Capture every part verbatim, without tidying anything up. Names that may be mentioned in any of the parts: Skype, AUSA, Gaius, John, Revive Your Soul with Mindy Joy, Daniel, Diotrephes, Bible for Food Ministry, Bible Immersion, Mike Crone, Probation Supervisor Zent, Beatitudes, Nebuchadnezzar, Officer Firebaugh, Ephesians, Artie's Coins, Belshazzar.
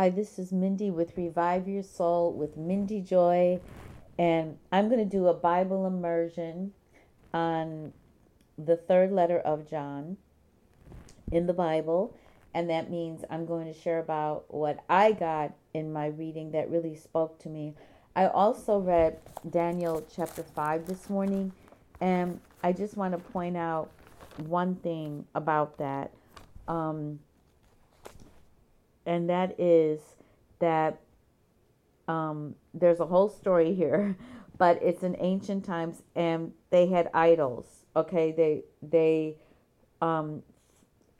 Hi, this is Mindy with Revive Your Soul with Mindy Joy, and I'm going to do a Bible immersion on the third letter of John in the Bible, and that means I'm going to share about what I got in my reading that really spoke to me. I also read Daniel chapter five this morning, and I just want to point out one thing about that. Um... And that is that um, there's a whole story here, but it's in ancient times, and they had idols. Okay, they they. Um,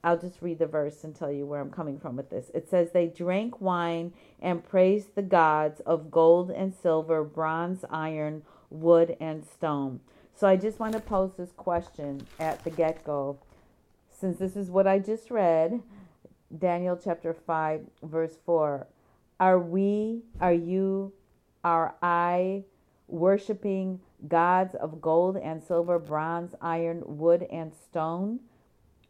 I'll just read the verse and tell you where I'm coming from with this. It says they drank wine and praised the gods of gold and silver, bronze, iron, wood, and stone. So I just want to pose this question at the get-go, since this is what I just read. Daniel chapter five, verse four. Are we, are you, are I worshiping gods of gold and silver, bronze, iron, wood, and stone?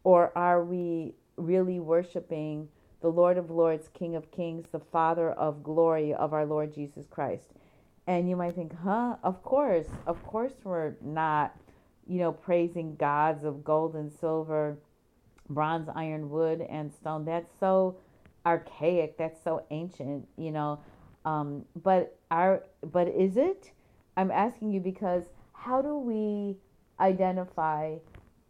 Or are we really worshiping the Lord of Lords, King of Kings, the Father of glory of our Lord Jesus Christ? And you might think, huh, of course, of course we're not, you know, praising gods of gold and silver, bronze, iron, wood, and stone. That's so archaic. That's so ancient, you know. Um, but our, but is it? I'm asking you because how do we identify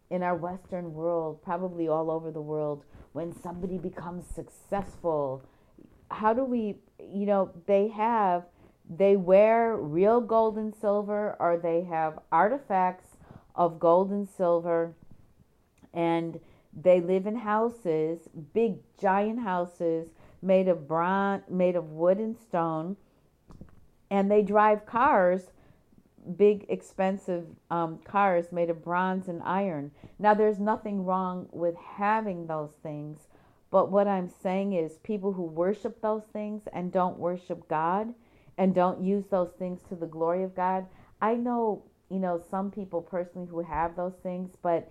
in our Western world, probably all over the world, when somebody becomes successful? How do we, you know, they have, they wear real gold and silver, or they have artifacts of gold and silver, and they live in houses, big giant houses made of bronze, made of wood and stone, and they drive cars, big expensive um, cars made of bronze and iron. Now, there's nothing wrong with having those things, but what I'm saying is people who worship those things and don't worship God and don't use those things to the glory of God. I know, you know, some people personally who have those things, but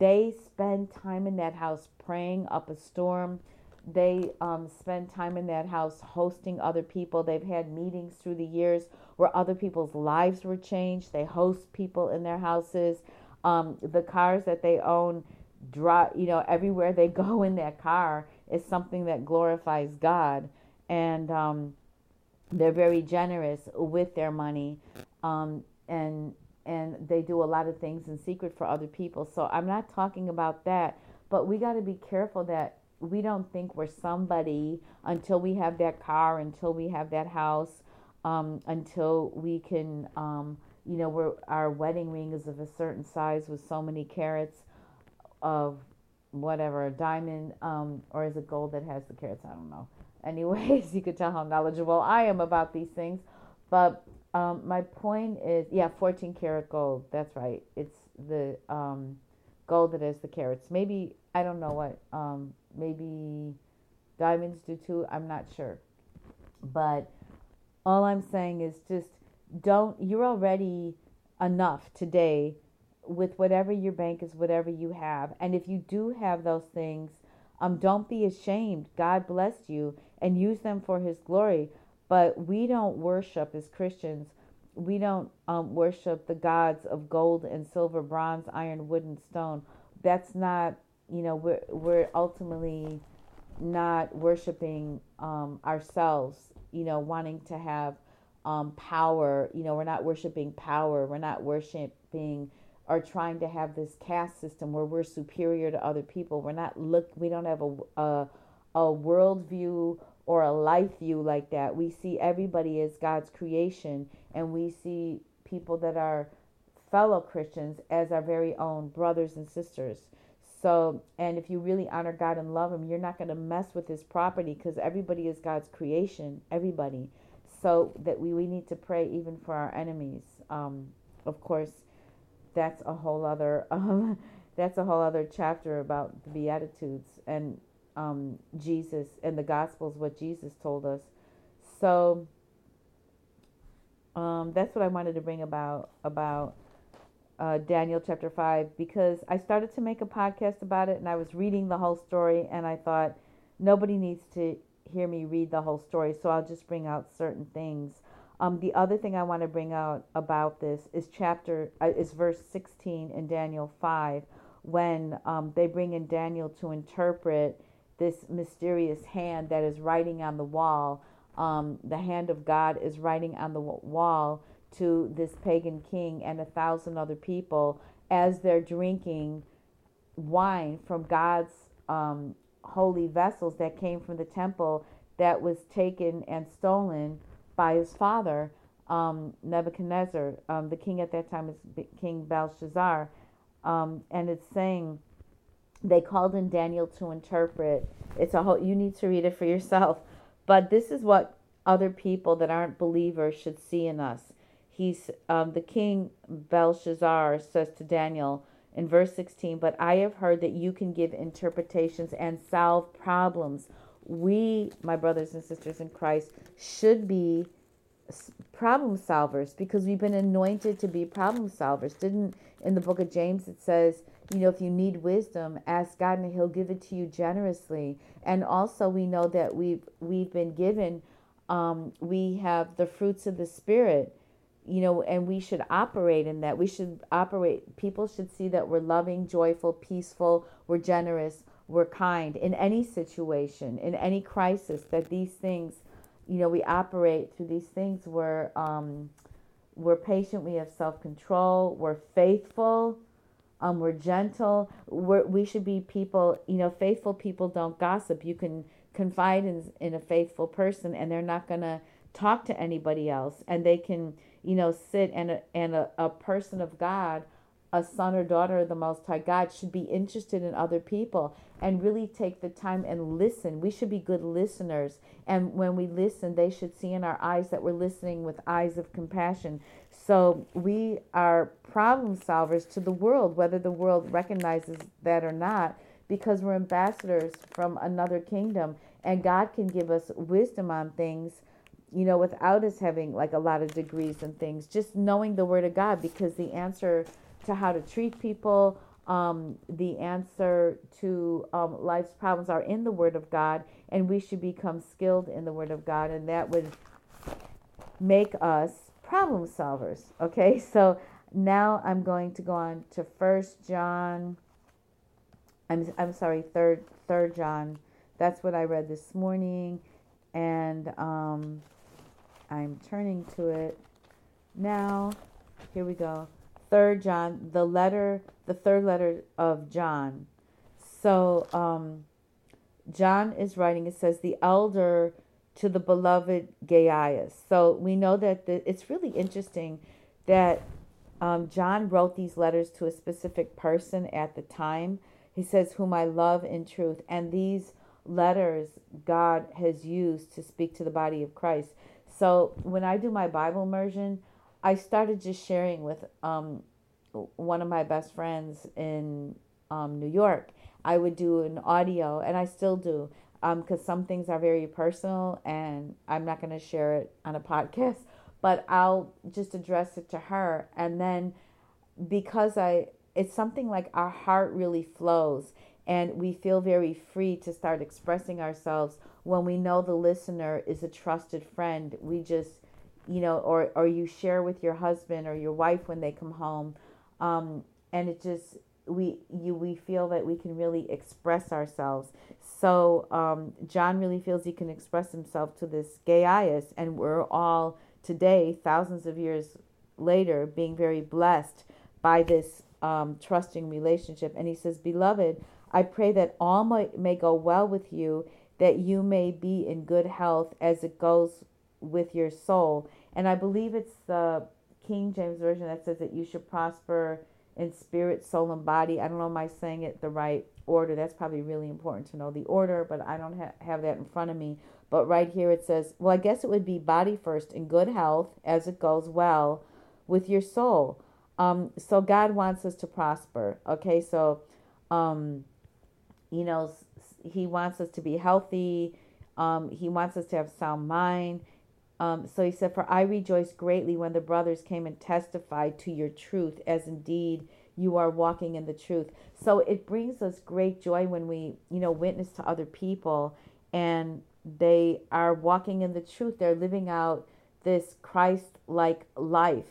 they spend time in that house praying up a storm. They um, spend time in that house hosting other people. They've had meetings through the years where other people's lives were changed. They host people in their houses. Um, the cars that they own, drive, you know, everywhere they go in that car is something that glorifies God. And um, they're very generous with their money. Um, and And they do a lot of things in secret for other people. So I'm not talking about that. But we got to be careful that we don't think we're somebody until we have that car, until we have that house, um, until we can, um, you know, we're, our wedding ring is of a certain size with so many carats of whatever, a diamond, um, or is it gold that has the carats? I don't know. Anyways, you could tell how knowledgeable I am about these things. But Um, my point is, yeah, fourteen karat gold. That's right. It's the um, gold that has the carats. Maybe, I don't know what, um, maybe diamonds do too. I'm not sure. But all I'm saying is just don't, you're already enough today with whatever your bank is, whatever you have. And if you do have those things, um, don't be ashamed. God blessed you and use them for His glory. But we don't worship, as Christians, we don't um, worship the gods of gold and silver, bronze, iron, wood, and stone. That's not, you know, we're, we're ultimately not worshiping um, ourselves, you know, wanting to have um, power. You know, we're not worshiping power. We're not worshiping or trying to have this caste system where we're superior to other people. We're not, look, we don't have a, a, a worldview or a life view like that. We see everybody as God's creation, and we see people that are fellow Christians as our very own brothers and sisters. So, and if you really honor God and love Him, you're not going to mess with His property, because everybody is God's creation, everybody. So that we, we need to pray even for our enemies. Um, of course, that's a whole other, um, that's a whole other chapter about the Beatitudes and Um, Jesus and the Gospels, what Jesus told us. So um, that's what I wanted to bring about about uh, Daniel chapter five, because I started to make a podcast about it, and I was reading the whole story, and I thought nobody needs to hear me read the whole story, so I'll just bring out certain things. Um, the other thing I want to bring out about this is chapter uh, is verse sixteen in Daniel five, when um, they bring in Daniel to interpret this mysterious hand that is writing on the wall. Um, the hand of God is writing on the wall to this pagan king and a thousand other people as they're drinking wine from God's um, holy vessels that came from the temple that was taken and stolen by his father, um, Nebuchadnezzar. Um, the king at that time is B- King Belshazzar. Um, and it's saying, they called in Daniel to interpret. It's a whole, you need to read it for yourself. But this is what other people that aren't believers should see in us. He's um, the king Belshazzar says to Daniel in verse sixteen, "But I have heard that you can give interpretations and solve problems." We, my brothers and sisters in Christ, should be problem solvers because we've been anointed to be problem solvers. Didn't in the book of James it says, you know, if you need wisdom, ask God and he'll give it to you generously. And also we know that we've, we've been given, um, we have the fruits of the Spirit, you know, and we should operate in that. We should operate, people should see that we're loving, joyful, peaceful, we're generous, we're kind in any situation, in any crisis, that these things, you know, we operate through these things. We're, um, we're patient, we have self-control, we're faithful. Um, we're gentle. We're, we should be people, you know, faithful people don't gossip. You can confide in in a faithful person and they're not going to talk to anybody else. And they can, you know, sit and, a, and a, a person of God, a son or daughter of the Most High God should be interested in other people and really take the time and listen. We should be good listeners. And when we listen, they should see in our eyes that we're listening with eyes of compassion. So we are problem solvers to the world, whether the world recognizes that or not, because we're ambassadors from another kingdom, and God can give us wisdom on things, you know, without us having like a lot of degrees and things, just knowing the Word of God, because the answer to how to treat people, um, the answer to um, life's problems are in the Word of God, and we should become skilled in the Word of God, and that would make us problem solvers. Okay, so now I'm going to go on to First John. I'm I'm sorry, Third Third John. That's what I read this morning, and um, I'm turning to it now. Here we go. Third John, the letter, the third letter of John. So um, John is writing. It says the elder to the beloved Gaius. So we know that the, it's really interesting that um, John wrote these letters to a specific person at the time. He says, whom I love in truth. And these letters God has used to speak to the body of Christ. So when I do my Bible immersion, I started just sharing with um, one of my best friends in um, New York. I would do an audio, and I still do, because um, some things are very personal and I'm not going to share it on a podcast, but I'll just address it to her. And then because I, it's something like our heart really flows and we feel very free to start expressing ourselves when we know the listener is a trusted friend. We just, you know, or, or you share with your husband or your wife when they come home. Um, and it just, we, you, we feel that we can really express ourselves. So um, John really feels he can express himself to this Gaius, and we're all today, thousands of years later, being very blessed by this um, trusting relationship. And he says, beloved, I pray that all may, may go well with you, that you may be in good health as it goes with your soul. And I believe it's the King James Version that says that you should prosper in spirit, soul, and body. I don't know, am I saying it the right order? That's probably really important to know the order, but I don't ha- have that in front of me. But right here it says, well, I guess it would be body first, in good health as it goes well with your soul. Um, so God wants us to prosper. Okay, so, um, you know, he wants us to be healthy. Um, he wants us to have sound mind. Um, so he said, for I rejoiced greatly when the brothers came and testified to your truth, as indeed you are walking in the truth. So it brings us great joy when we, you know, witness to other people and they are walking in the truth. They're living out this Christ-like life.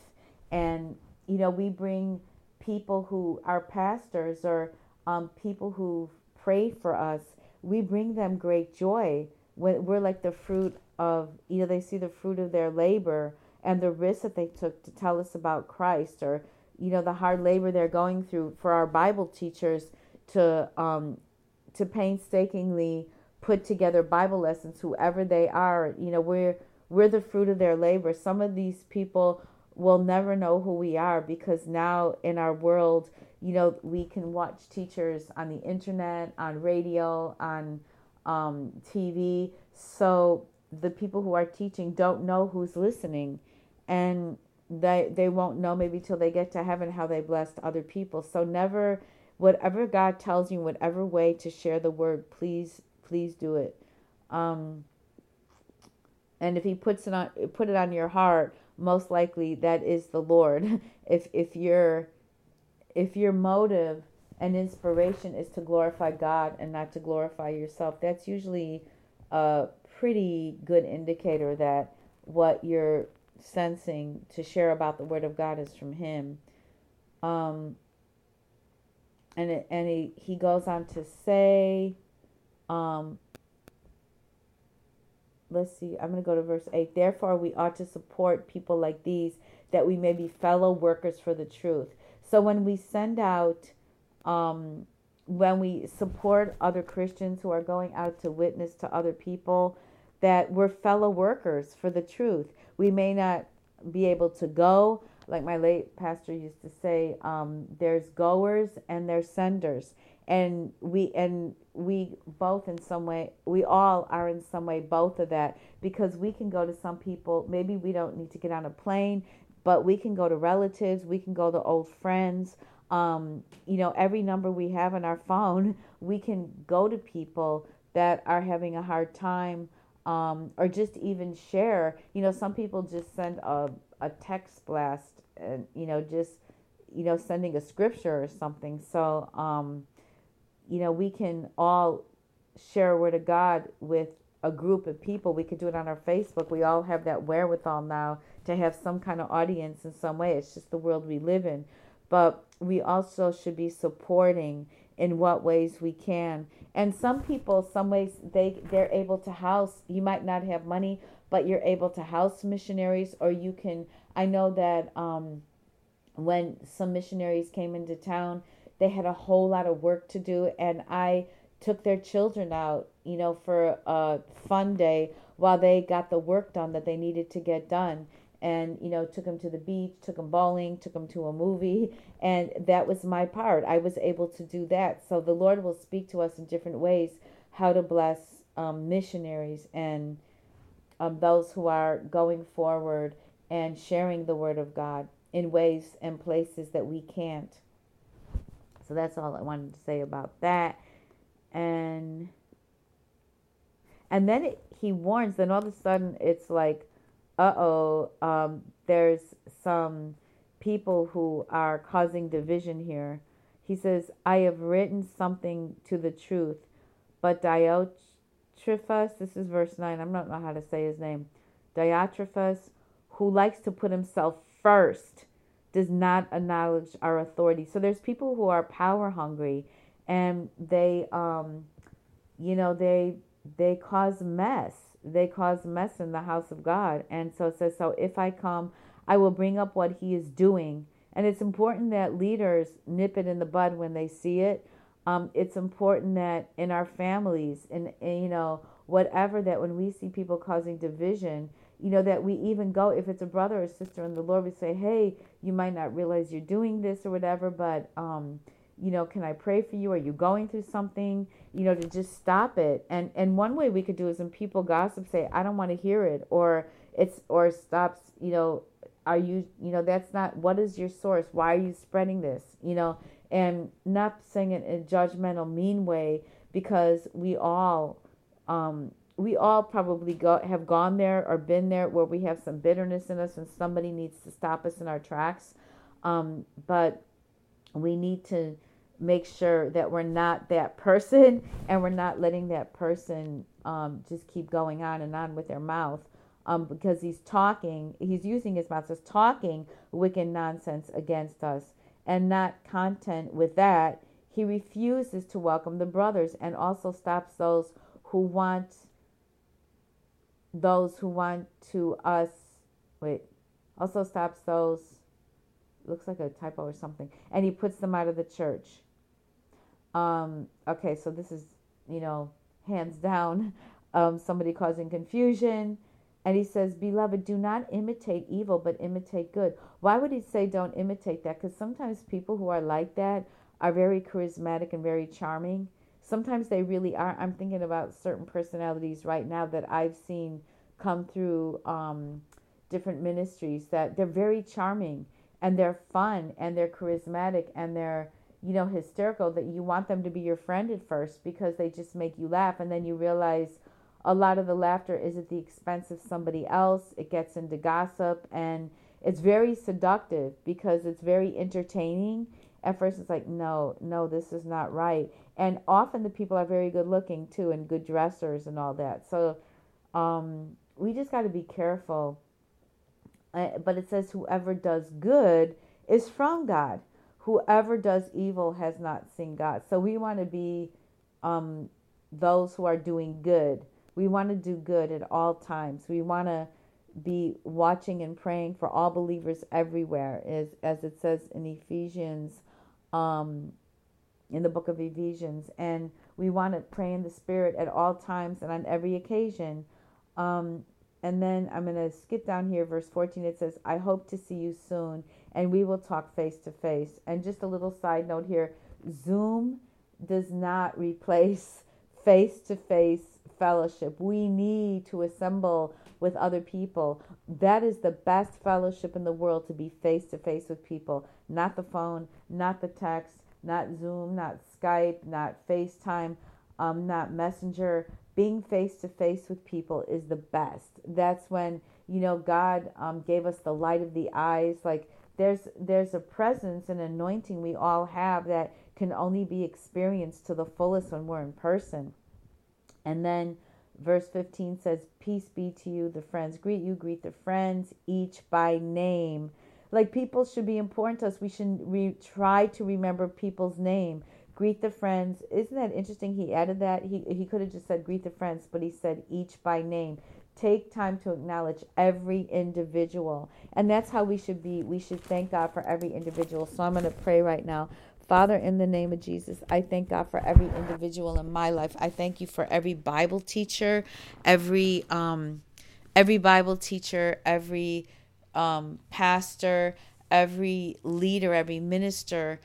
And, you know, we bring people who are pastors or um, people who pray for us. We bring them great joy when we're like the fruit of, you know, they see the fruit of their labor and the risk that they took to tell us about Christ, or, you know, the hard labor they're going through for our Bible teachers to um, to painstakingly put together Bible lessons, whoever they are. You know, we're we're the fruit of their labor. Some of these people will never know who we are, because now in our world, you know, we can watch teachers on the internet, on radio, on um, T V. So the people who are teaching don't know who's listening, and they they won't know maybe till they get to heaven how they blessed other people. So never, whatever God tells you, whatever way to share the word, please please do it. Um, and if He puts it on, put it on your heart, most likely that is the Lord. If if you're If your motive and inspiration is to glorify God and not to glorify yourself, that's usually a pretty good indicator that what you're sensing to share about the Word of God is from Him. Um, and it, and he, he goes on to say, um, let's see, I'm going to go to verse eight. Therefore, we ought to support people like these, that we may be fellow workers for the truth. So when we send out, um, when we support other Christians who are going out to witness to other people, that we're fellow workers for the truth. We may not be able to go. Like my late pastor used to say, um, there's goers and there's senders. And we and we both in some way, we all are in some way both of that, because we can go to some people. Maybe we don't need to get on a plane, but we can go to relatives, we can go to old friends, um, you know, every number we have on our phone, we can go to people that are having a hard time, um, or just even share. You know, some people just send a, a text blast and, you know, just, you know, sending a scripture or something. So, um, you know, we can all share a word of God with a group of people. We could do it on our Facebook. We all have that wherewithal now to have some kind of audience in some way. It's just the world we live in. But we also should be supporting in what ways we can. And some people, some ways they, they're able to house, you might not have money, but you're able to house missionaries, or you can, I know that um, when some missionaries came into town, they had a whole lot of work to do, and I took their children out, you know, for a fun day while they got the work done that they needed to get done. And, you know, took them to the beach, took them bowling, took them to a movie. And that was my part. I was able to do that. So the Lord will speak to us in different ways, how to bless um, missionaries and um, those who are going forward and sharing the Word of God in ways and places that we can't. So that's all I wanted to say about that. And and then it, he warns, then all of a sudden it's like, uh-oh, um, there's some people who are causing division here. He says, I have written something to the truth, but Diotrephes, this is verse nine, I don't know how to say his name, Diotrephes, who likes to put himself first, does not acknowledge our authority. So there's people who are power hungry, and they, um, you know, they... They cause mess. They cause mess in the house of God. And so it says, so if I come, I will bring up what he is doing. And it's important that leaders nip it in the bud when they see it. Um, it's important that in our families and, and, you know, whatever, that when we see people causing division, you know, that we even go, if it's a brother or sister in the Lord, we say, hey, you might not realize you're doing this or whatever, but, um, you know, can I pray for you? Are you going through something? You know, to just stop it. And and one way we could do is when people gossip, say, I don't want to hear it. Or it's, or stops, you know, are you, you know, that's not, what is your source? Why are you spreading this? You know, and not saying it in a judgmental, mean way, because we all, um, we all probably go have gone there or been there where we have some bitterness in us and somebody needs to stop us in our tracks. Um, but we need to make sure that we're not that person, and we're not letting that person um, just keep going on and on with their mouth, um, because he's talking, he's using his mouth, he's talking wicked nonsense against us. And not content with that, he refuses to welcome the brothers and also stops those who want those who want to us, wait, also stops those, looks like a typo or something, and he puts them out of the church. Um, okay, so this is, you know, hands down, um, somebody causing confusion. And he says, beloved, do not imitate evil, but imitate good. Why would he say don't imitate that? Because sometimes people who are like that are very charismatic and very charming. Sometimes they really are. I'm thinking about certain personalities right now that I've seen come through um, different ministries, that they're very charming and they're fun and they're charismatic and they're, you know, hysterical, that you want them to be your friend at first because they just make you laugh. And then you realize a lot of the laughter is at the expense of somebody else. It gets into gossip, and it's very seductive because it's very entertaining. At first it's like, no, no, this is not right. And often the people are very good looking too, and good dressers and all that. So um, we just got to be careful. Uh, but it says whoever does good is from God. Whoever does evil has not seen God. So we want to be um, those who are doing good. We want to do good at all times. We want to be watching and praying for all believers everywhere, as, as it says in Ephesians, um, in the book of Ephesians. And we want to pray in the Spirit at all times and on every occasion. Um, and then I'm going to skip down here, verse fourteen. It says, I hope to see you soon, and we will talk face to face. And just a little side note here, Zoom does not replace face-to-face fellowship. We need to assemble with other people. That is the best fellowship in the world, to be face to face with people. Not the phone, not the text, not Zoom, not Skype, not FaceTime, um, not Messenger. Being face to face with people is the best. That's when, you know, God um, gave us the light of the eyes. Like there's there's a presence and anointing we all have that can only be experienced to the fullest when we're in person. And then verse fifteen says, peace be to you, the friends greet you, greet the friends, each by name. Like, people should be important to us. We should re- try to remember people's name. Greet the friends. Isn't that interesting? He added that. He, he could have just said greet the friends, but he said each by name. Take time to acknowledge every individual. And that's how we should be. We should thank God for every individual. So I'm going to pray right now. Father, in the name of Jesus, I thank God for every individual in my life. I thank you for every Bible teacher, every um, every Bible teacher, every um, pastor, every leader, every minister,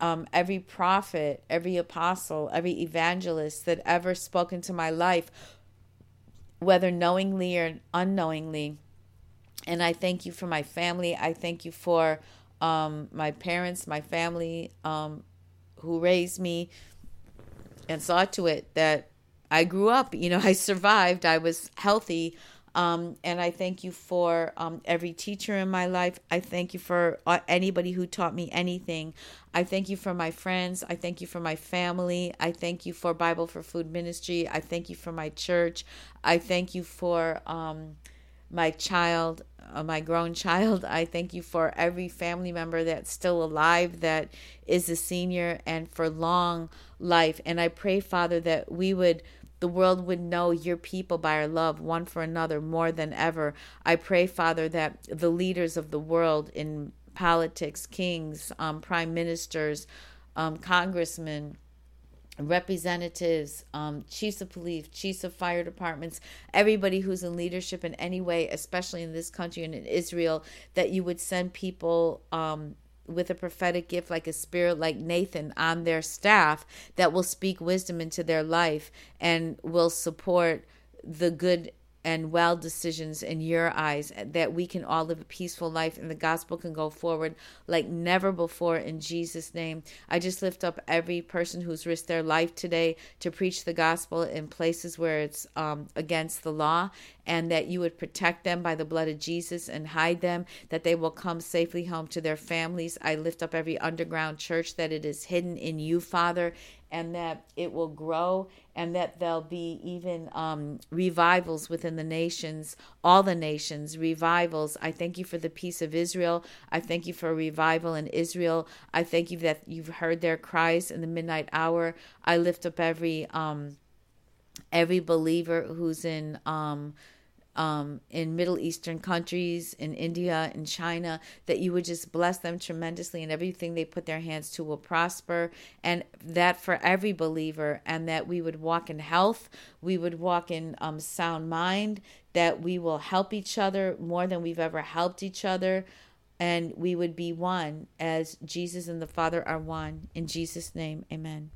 um, every prophet, every apostle, every evangelist that ever spoke into my life, whether knowingly or unknowingly. And I thank you for my family. I thank you for Um, my parents, my family, um, who raised me and saw to it that I grew up, you know, I survived, I was healthy. Um, and I thank you for um, every teacher in my life. I thank you for anybody who taught me anything. I thank you for my friends. I thank you for my family. I thank you for Bible for Food Ministry. I thank you for my church. I thank you for um, my child, Uh, my grown child. I thank you for every family member that's still alive, that is a senior, and for long life. And I pray, Father, that we would, the world would know your people by our love one for another more than ever. I pray, Father, that the leaders of the world in politics, kings, um, prime ministers, um, congressmen, representatives, um, chiefs of police, chiefs of fire departments, everybody who's in leadership in any way, especially in this country and in Israel, that you would send people um, with a prophetic gift, like a spirit like Nathan, on their staff, that will speak wisdom into their life and will support the good and well decisions in your eyes, that we can all live a peaceful life and the gospel can go forward like never before, in Jesus' name. I just lift up every person who's risked their life today to preach the gospel in places where it's um, against the law, and that you would protect them by the blood of Jesus and hide them, that they will come safely home to their families. I lift up every underground church, that it is hidden in you, Father, and that it will grow, and that there'll be even um, revivals within the nations, all the nations, revivals. I thank you for the peace of Israel. I thank you for a revival in Israel. I thank you that you've heard their cries in the midnight hour. I lift up every um, every believer who's in um Um, in Middle Eastern countries, in India, in China, that you would just bless them tremendously, and everything they put their hands to will prosper, and that for every believer, and that we would walk in health, we would walk in um, sound mind, that we will help each other more than we've ever helped each other, and we would be one as Jesus and the Father are one. In Jesus' name, amen.